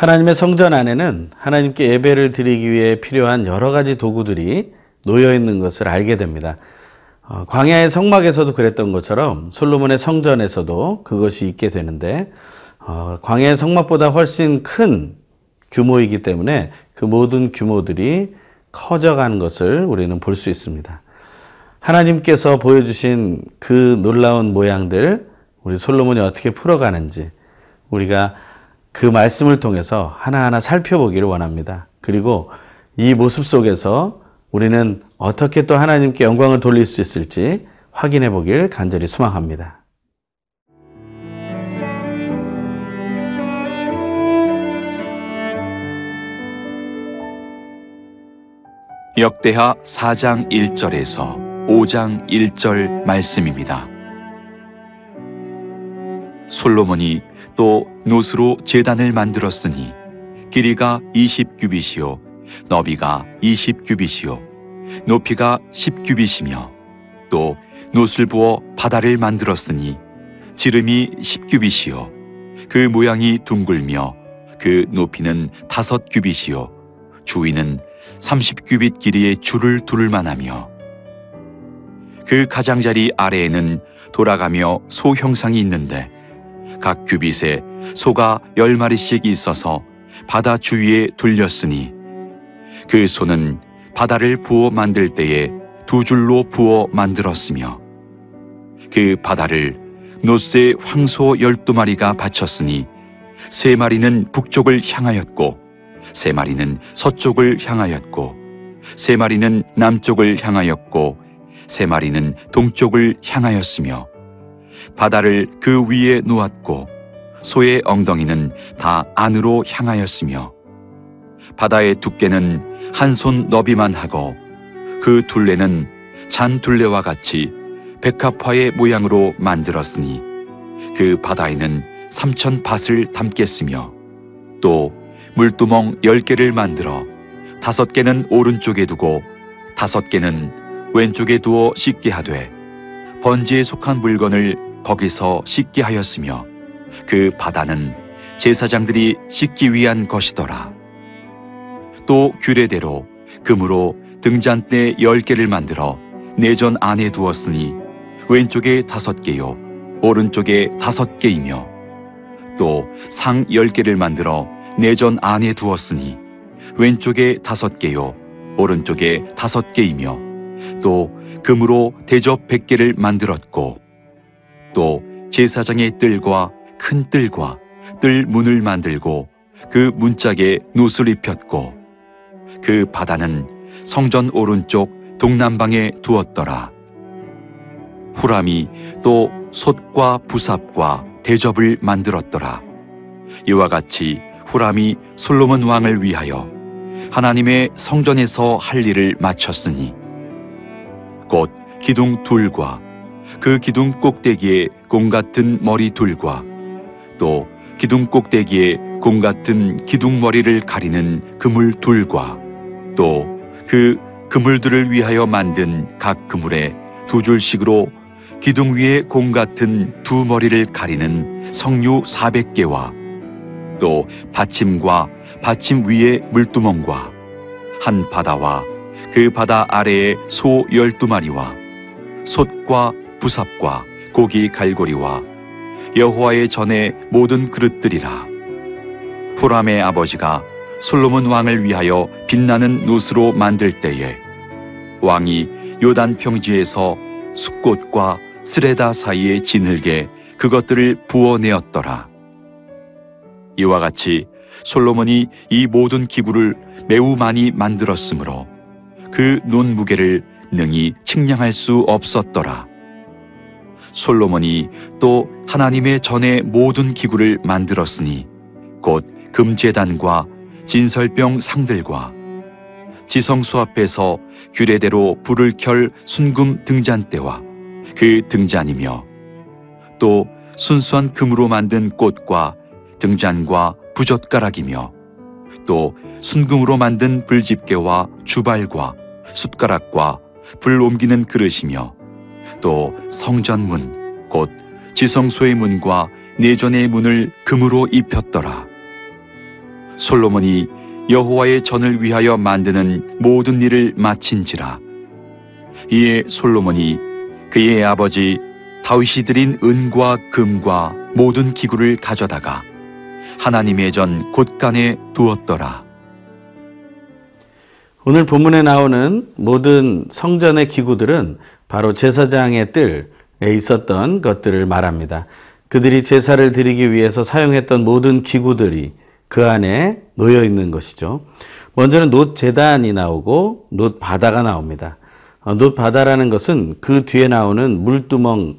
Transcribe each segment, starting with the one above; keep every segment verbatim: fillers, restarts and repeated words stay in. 하나님의 성전 안에는 하나님께 예배를 드리기 위해 필요한 여러 가지 도구들이 놓여 있는 것을 알게 됩니다. 광야의 성막에서도 그랬던 것처럼 솔로몬의 성전에서도 그것이 있게 되는데 광야의 성막보다 훨씬 큰 규모이기 때문에 그 모든 규모들이 커져가는 것을 우리는 볼 수 있습니다. 하나님께서 보여주신 그 놀라운 모양들, 우리 솔로몬이 어떻게 풀어가는지 우리가 그 말씀을 통해서 하나하나 살펴보기를 원합니다. 그리고 이 모습 속에서 우리는 어떻게 또 하나님께 영광을 돌릴 수 있을지 확인해 보길 간절히 소망합니다. 역대하 사 장 일 절에서 오 장 일 절 말씀입니다. 솔로몬이 또 놋으로 제단을 만들었으니 길이가 이십 규빗이요 너비가 이십 규빗이요 높이가 십 규빗이며 또 놋을 부어 바다를 만들었으니 지름이 십 규빗이요 그 모양이 둥글며 그 높이는 다섯 규빗이요 주위는 삼십 규빗 길이의 줄을 둘만하며 그 가장자리 아래에는 돌아가며 소 형상이 있는데 각 규빗에 소가 열 마리씩 있어서 바다 주위에 둘렸으니 그 소는 바다를 부어 만들 때에 두 줄로 부어 만들었으며 그 바다를 놋의 황소 열두 마리가 바쳤으니 세 마리는 북쪽을 향하였고 세 마리는 서쪽을 향하였고 세 마리는 남쪽을 향하였고 세 마리는 동쪽을 향하였으며 바다를 그 위에 놓았고 소의 엉덩이는 다 안으로 향하였으며 바다의 두께는 한 손 너비만 하고 그 둘레는 잔 둘레와 같이 백합화의 모양으로 만들었으니 그 바다에는 삼천 밭을 담겠으며 또 물두멍 열 개를 만들어 다섯 개는 오른쪽에 두고 다섯 개는 왼쪽에 두어 씻게 하되 번제에 속한 물건을 거기서 씻게 하였으며 그 바다는 제사장들이 씻기 위한 것이더라. 또 규례대로 금으로 등잔대 열 개를 만들어 내전 안에 두었으니 왼쪽에 다섯 개요 오른쪽에 다섯 개이며 또 상 열 개를 만들어 내전 안에 두었으니 왼쪽에 다섯 개요 오른쪽에 다섯 개이며 또 금으로 대접 백 개를 만들었고 또 제사장의 뜰과 큰 뜰과 뜰 문을 만들고 그 문짝에 놋을 입혔고 그 바다는 성전 오른쪽 동남방에 두었더라. 후람이 또 솥과 부삽과 대접을 만들었더라. 이와 같이 후람이 솔로몬 왕을 위하여 하나님의 성전에서 할 일을 마쳤으니 곧 기둥 둘과 그 기둥 꼭대기에 공 같은 머리 둘과 또 기둥 꼭대기에 공 같은 기둥머리를 가리는 그물 둘과 또 그 그물들을 위하여 만든 각 그물에 두 줄씩으로 기둥 위에 공 같은 두 머리를 가리는 석류 사백 개와 또 받침과 받침 위에 물두멍과 한 바다와 그 바다 아래에 소 열두 마리와 솥과 부삽과 고기 갈고리와 여호와의 전의 모든 그릇들이라. 후람의 아버지가 솔로몬 왕을 위하여 빛나는 놋으로 만들 때에 왕이 요단 평지에서 숫꽃과 스레다 사이에 진흙에 그것들을 부어내었더라. 이와 같이 솔로몬이 이 모든 기구를 매우 많이 만들었으므로 그 놋 무게를 능히 측량할 수 없었더라. 솔로몬이 또 하나님의 전의 모든 기구를 만들었으니 곧 금제단과 진설병 상들과 지성소 앞에서 규례대로 불을 켤 순금 등잔대와 그 등잔이며 또 순수한 금으로 만든 꽃과 등잔과 부젓가락이며 또 순금으로 만든 불집게와 주발과 숟가락과 불 옮기는 그릇이며 또 성전문 곧 지성소의 문과 내전의 문을 금으로 입혔더라. 솔로몬이 여호와의 전을 위하여 만드는 모든 일을 마친지라. 이에 솔로몬이 그의 아버지 다윗이 드린 은과 금과 모든 기구를 가져다가 하나님의 전 곳간에 두었더라. 오늘 본문에 나오는 모든 성전의 기구들은 바로 제사장의 뜰에 있었던 것들을 말합니다. 그들이 제사를 드리기 위해서 사용했던 모든 기구들이 그 안에 놓여 있는 것이죠. 먼저는 놋 제단이 나오고 놋 바다가 나옵니다. 놋 바다라는 것은 그 뒤에 나오는 물두멍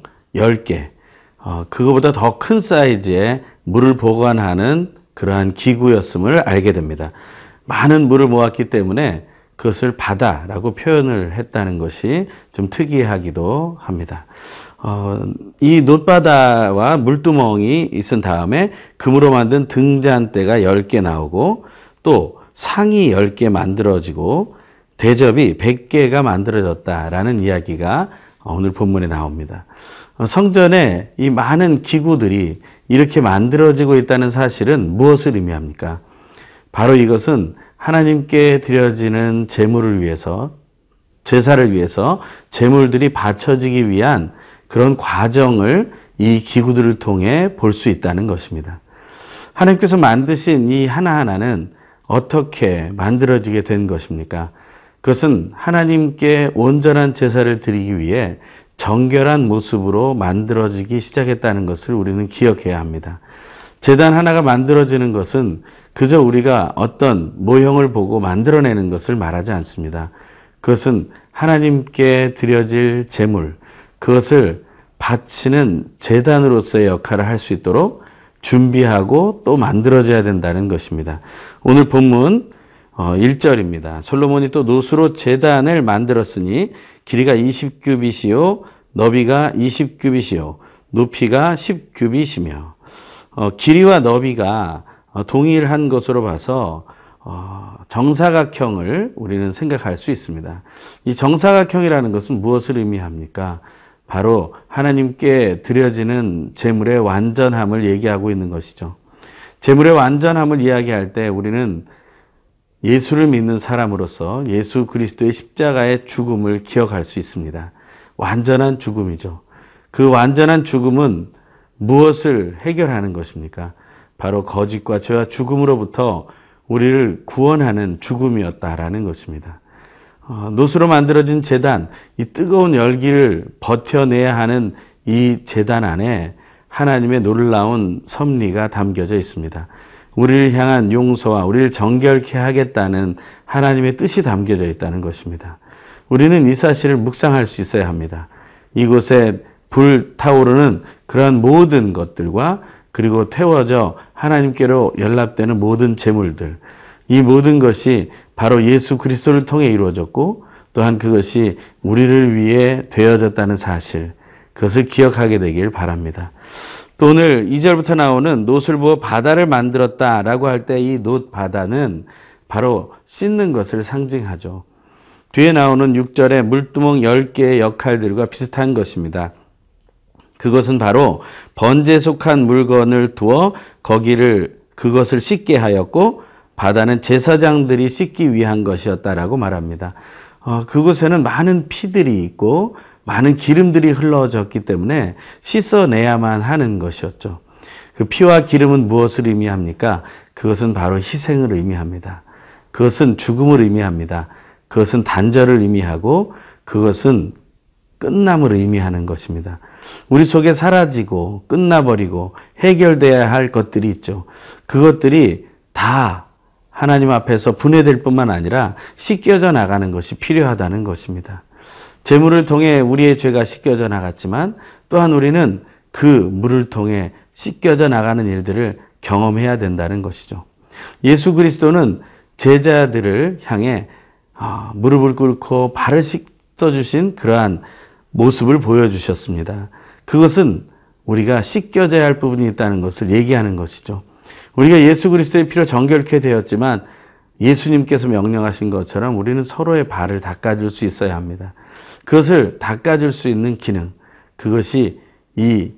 열 개, 어, 그거보다 더 큰 사이즈의 물을 보관하는 그러한 기구였음을 알게 됩니다. 많은 물을 모았기 때문에 그것을 바다라고 표현을 했다는 것이 좀 특이하기도 합니다. 어, 이 놋바다와 물두멍이 있은 다음에 금으로 만든 등잔대가 열 개 나오고 또 상이 열 개 만들어지고 대접이 백 개가 만들어졌다라는 이야기가 오늘 본문에 나옵니다. 성전에 이 많은 기구들이 이렇게 만들어지고 있다는 사실은 무엇을 의미합니까? 바로 이것은 하나님께 드려지는 제물을 위해서, 제사를 위해서 제물들이 바쳐지기 위한 그런 과정을 이 기구들을 통해 볼 수 있다는 것입니다. 하나님께서 만드신 이 하나하나는 어떻게 만들어지게 된 것입니까? 그것은 하나님께 온전한 제사를 드리기 위해 정결한 모습으로 만들어지기 시작했다는 것을 우리는 기억해야 합니다. 제단 하나가 만들어지는 것은 그저 우리가 어떤 모형을 보고 만들어내는 것을 말하지 않습니다. 그것은 하나님께 드려질 제물, 그것을 바치는 제단으로서의 역할을 할 수 있도록 준비하고 또 만들어져야 된다는 것입니다. 오늘 본문 일 절입니다. 솔로몬이 또 놋으로 제단을 만들었으니 길이가 이십 규빗이요 너비가 이십 규빗이요 높이가 십 규빗이며 어, 길이와 너비가 동일한 것으로 봐서 어, 정사각형을 우리는 생각할 수 있습니다. 이 정사각형이라는 것은 무엇을 의미합니까? 바로 하나님께 드려지는 제물의 완전함을 얘기하고 있는 것이죠. 제물의 완전함을 이야기할 때 우리는 예수를 믿는 사람으로서 예수 그리스도의 십자가의 죽음을 기억할 수 있습니다. 완전한 죽음이죠. 그 완전한 죽음은 무엇을 해결하는 것입니까? 바로 거짓과 죄와 죽음으로부터 우리를 구원하는 죽음이었다라는 것입니다. 어, 놋으로 만들어진 제단, 이 뜨거운 열기를 버텨내야 하는 이 제단 안에 하나님의 놀라운 섭리가 담겨져 있습니다. 우리를 향한 용서와 우리를 정결케 하겠다는 하나님의 뜻이 담겨져 있다는 것입니다. 우리는 이 사실을 묵상할 수 있어야 합니다. 이곳에 불타오르는 그러한 모든 것들과 그리고 태워져 하나님께로 연락되는 모든 제물들, 이 모든 것이 바로 예수 그리스도를 통해 이루어졌고 또한 그것이 우리를 위해 되어졌다는 사실, 그것을 기억하게 되길 바랍니다. 또 오늘 이 절부터 나오는 놋을 부어 바다를 만들었다라고 할 때 이 놋 바다는 바로 씻는 것을 상징하죠. 뒤에 나오는 육 절에 물두멍 열 개의 역할들과 비슷한 것입니다. 그것은 바로 번제에 속한 물건을 두어 거기를 그것을 씻게 하였고 바다는 제사장들이 씻기 위한 것이었다라고 말합니다. 어, 그곳에는 많은 피들이 있고 많은 기름들이 흘러졌기 때문에 씻어내야만 하는 것이었죠. 그 피와 기름은 무엇을 의미합니까? 그것은 바로 희생을 의미합니다. 그것은 죽음을 의미합니다. 그것은 단절을 의미하고 그것은 끝남을 의미하는 것입니다. 우리 속에 사라지고 끝나버리고 해결되어야 할 것들이 있죠. 그것들이 다 하나님 앞에서 분해될 뿐만 아니라 씻겨져 나가는 것이 필요하다는 것입니다. 제물을 통해 우리의 죄가 씻겨져 나갔지만 또한 우리는 그 물을 통해 씻겨져 나가는 일들을 경험해야 된다는 것이죠. 예수 그리스도는 제자들을 향해 무릎을 꿇고 발을 씻어주신 그러한 모습을 보여주셨습니다. 그것은 우리가 씻겨져야 할 부분이 있다는 것을 얘기하는 것이죠. 우리가 예수 그리스도의 피로 정결케 되었지만 예수님께서 명령하신 것처럼 우리는 서로의 발을 닦아줄 수 있어야 합니다. 그것을 닦아줄 수 있는 기능, 그것이 이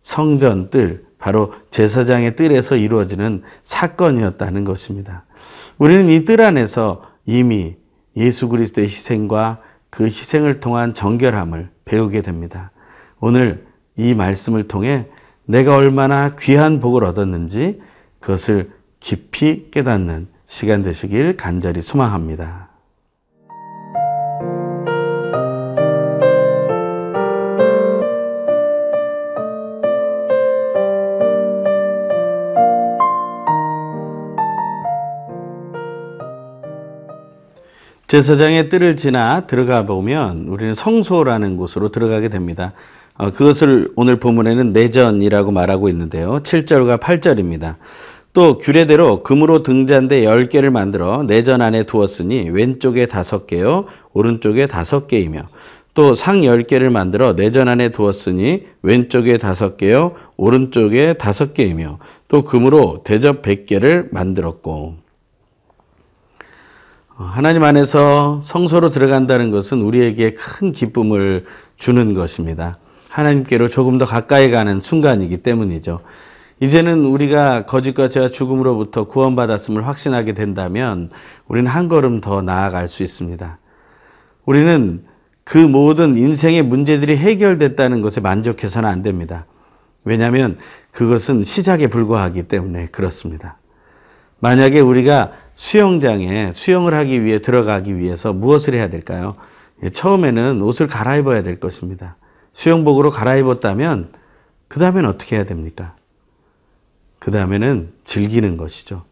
성전 뜰, 바로 제사장의 뜰에서 이루어지는 사건이었다는 것입니다. 우리는 이 뜰 안에서 이미 예수 그리스도의 희생과 그 희생을 통한 정결함을 배우게 됩니다. 오늘 이 말씀을 통해 내가 얼마나 귀한 복을 얻었는지 그것을 깊이 깨닫는 시간 되시길 간절히 소망합니다. 제사장의 뜰을 지나 들어가 보면 우리는 성소라는 곳으로 들어가게 됩니다. 그것을 오늘 본문에는 내전이라고 말하고 있는데요. 칠 절과 팔 절입니다. 또 규례대로 금으로 등잔대 열 개를 만들어 내전 안에 두었으니 왼쪽에 다섯 개요 오른쪽에 다섯 개이며 또 상 열 개를 만들어 내전 안에 두었으니 왼쪽에 다섯 개요 오른쪽에 다섯 개이며 또 금으로 대접 백 개를 만들었고, 하나님 안에서 성소로 들어간다는 것은 우리에게 큰 기쁨을 주는 것입니다. 하나님께로 조금 더 가까이 가는 순간이기 때문이죠. 이제는 우리가 거짓과 죄와 죽음으로부터 구원받았음을 확신하게 된다면 우리는 한 걸음 더 나아갈 수 있습니다. 우리는 그 모든 인생의 문제들이 해결됐다는 것에 만족해서는 안 됩니다. 왜냐하면 그것은 시작에 불과하기 때문에 그렇습니다. 만약에 우리가 수영장에 수영을 하기 위해 들어가기 위해서 무엇을 해야 될까요? 처음에는 옷을 갈아입어야 될 것입니다. 수영복으로 갈아입었다면 그 다음엔 어떻게 해야 됩니까? 그 다음에는 즐기는 것이죠.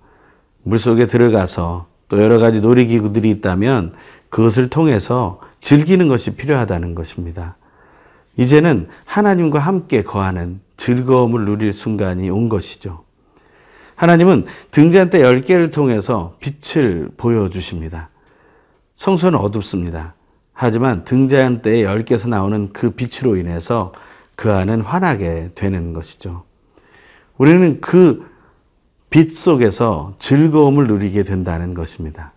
물속에 들어가서 또 여러 가지 놀이기구들이 있다면 그것을 통해서 즐기는 것이 필요하다는 것입니다. 이제는 하나님과 함께 거하는 즐거움을 누릴 순간이 온 것이죠. 하나님은 등잔대 열 개를 통해서 빛을 보여주십니다. 성소는 어둡습니다. 하지만 등잔대 열 개에서 나오는 그 빛으로 인해서 그 안은 환하게 되는 것이죠. 우리는 그 빛 속에서 즐거움을 누리게 된다는 것입니다.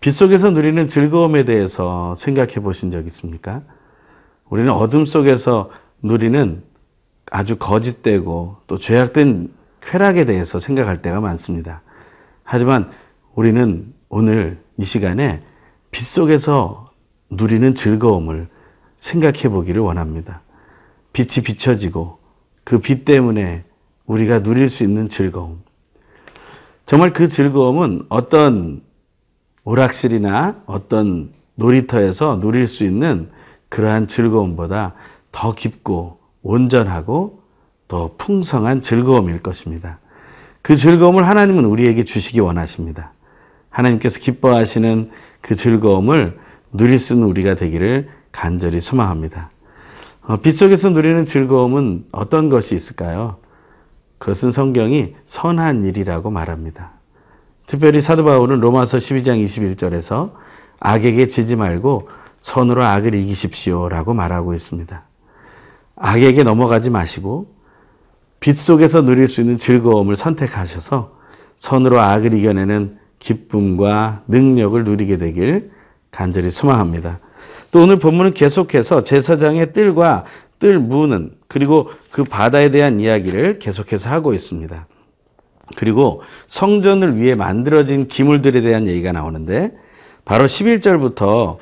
빛 속에서 누리는 즐거움에 대해서 생각해 보신 적 있습니까? 우리는 어둠 속에서 누리는 아주 거짓되고 또 죄악된 쾌락에 대해서 생각할 때가 많습니다. 하지만 우리는 오늘 이 시간에 빛 속에서 누리는 즐거움을 생각해 보기를 원합니다. 빛이 비춰지고 그 빛 때문에 우리가 누릴 수 있는 즐거움. 정말 그 즐거움은 어떤 오락실이나 어떤 놀이터에서 누릴 수 있는 그러한 즐거움보다 더 깊고 온전하고 더 풍성한 즐거움일 것입니다. 그 즐거움을 하나님은 우리에게 주시기 원하십니다. 하나님께서 기뻐하시는 그 즐거움을 누릴 수 있는 우리가 되기를 간절히 소망합니다. 빛 속에서 누리는 즐거움은 어떤 것이 있을까요? 그것은 성경이 선한 일이라고 말합니다. 특별히 사도 바울은 로마서 십이 장 이십일 절에서 악에게 지지 말고 선으로 악을 이기십시오라고 말하고 있습니다. 악에게 넘어가지 마시고 빛 속에서 누릴 수 있는 즐거움을 선택하셔서 선으로 악을 이겨내는 기쁨과 능력을 누리게 되길 간절히 소망합니다. 또 오늘 본문은 계속해서 제사장의 뜰과 뜰 무는 그리고 그 바다에 대한 이야기를 계속해서 하고 있습니다. 그리고 성전을 위해 만들어진 기물들에 대한 얘기가 나오는데 바로 십일 절부터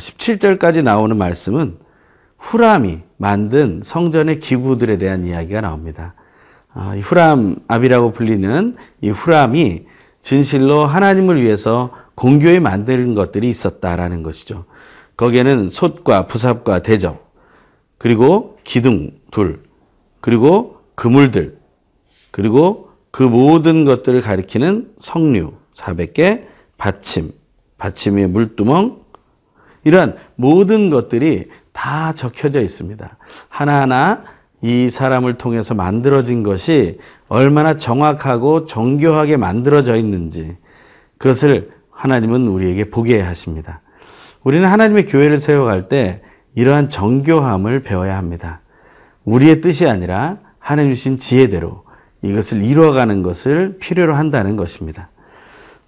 십칠 절까지 나오는 말씀은 후람이 만든 성전의 기구들에 대한 이야기가 나옵니다. 이 후람 아비라고 불리는 이 후람이 진실로 하나님을 위해서 공교에 만든 것들이 있었다라는 것이죠. 거기에는 솥과 부삽과 대접, 그리고 기둥 둘, 그리고 그물들, 그리고 그 모든 것들을 가리키는 석류 사백 개, 받침, 받침의 물두멍, 이러한 모든 것들이 다 적혀져 있습니다. 하나하나 이 사람을 통해서 만들어진 것이 얼마나 정확하고 정교하게 만들어져 있는지 그것을 하나님은 우리에게 보게 하십니다. 우리는 하나님의 교회를 세워갈 때 이러한 정교함을 배워야 합니다. 우리의 뜻이 아니라 하나님 주신 지혜대로 이것을 이루어가는 것을 필요로 한다는 것입니다.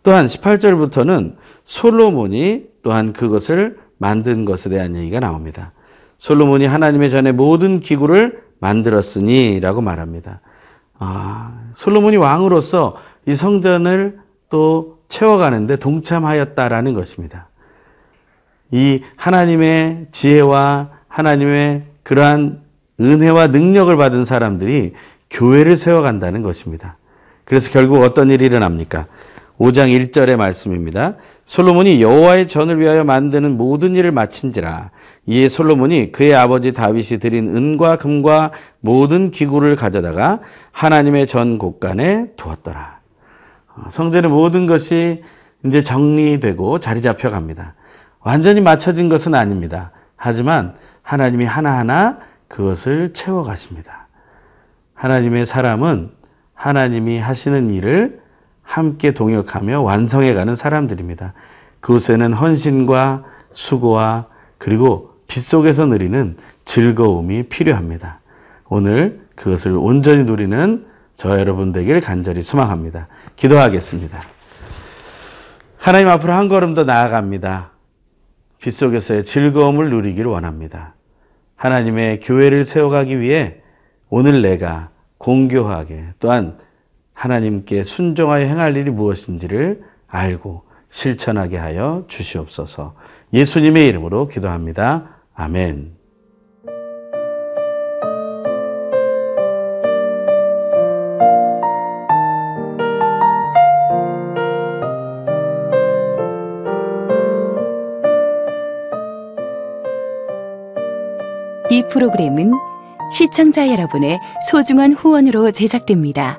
또한 십팔 절부터는 솔로몬이 또한 그것을 만든 것에 대한 얘기가 나옵니다. 솔로몬이 하나님의 전에 모든 기구를 만들었으니 라고 말합니다. 아, 솔로몬이 왕으로서 이 성전을 또 채워가는데 동참하였다라는 것입니다. 이 하나님의 지혜와 하나님의 그러한 은혜와 능력을 받은 사람들이 교회를 세워간다는 것입니다. 그래서 결국 어떤 일이 일어납니까? 오 장 일 절의 말씀입니다. 솔로몬이 여호와의 전을 위하여 만드는 모든 일을 마친지라. 이에 솔로몬이 그의 아버지 다윗이 드린 은과 금과 모든 기구를 가져다가 하나님의 전 곳간에 두었더라. 성전의 모든 것이 이제 정리되고 자리 잡혀갑니다. 완전히 맞춰진 것은 아닙니다. 하지만 하나님이 하나하나 그것을 채워가십니다. 하나님의 사람은 하나님이 하시는 일을 함께 동역하며 완성해가는 사람들입니다. 그곳에는 헌신과 수고와 그리고 빗속에서 누리는 즐거움이 필요합니다. 오늘 그것을 온전히 누리는 저 여러분 되길 간절히 소망합니다. 기도하겠습니다. 하나님 앞으로 한 걸음 더 나아갑니다. 빗속에서의 즐거움을 누리기를 원합니다. 하나님의 교회를 세워가기 위해 오늘 내가 공교하게 또한 하나님께 순종하여 행할 일이 무엇인지를 알고 실천하게 하여 주시옵소서. 예수님의 이름으로 기도합니다. 아멘. 이 프로그램은 시청자 여러분의 소중한 후원으로 제작됩니다.